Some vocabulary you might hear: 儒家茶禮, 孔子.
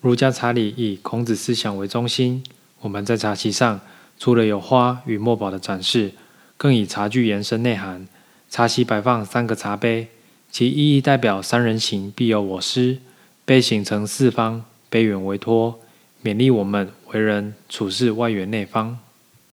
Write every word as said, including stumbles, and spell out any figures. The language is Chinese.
儒家茶礼以孔子思想为中心，我们在茶席上除了有花与墨宝的展示，更以茶具延伸内涵。茶席摆放三个茶杯，其意义代表三人行必有我师，杯形成四方，杯圆为托，勉励我们为人处事外圆内方。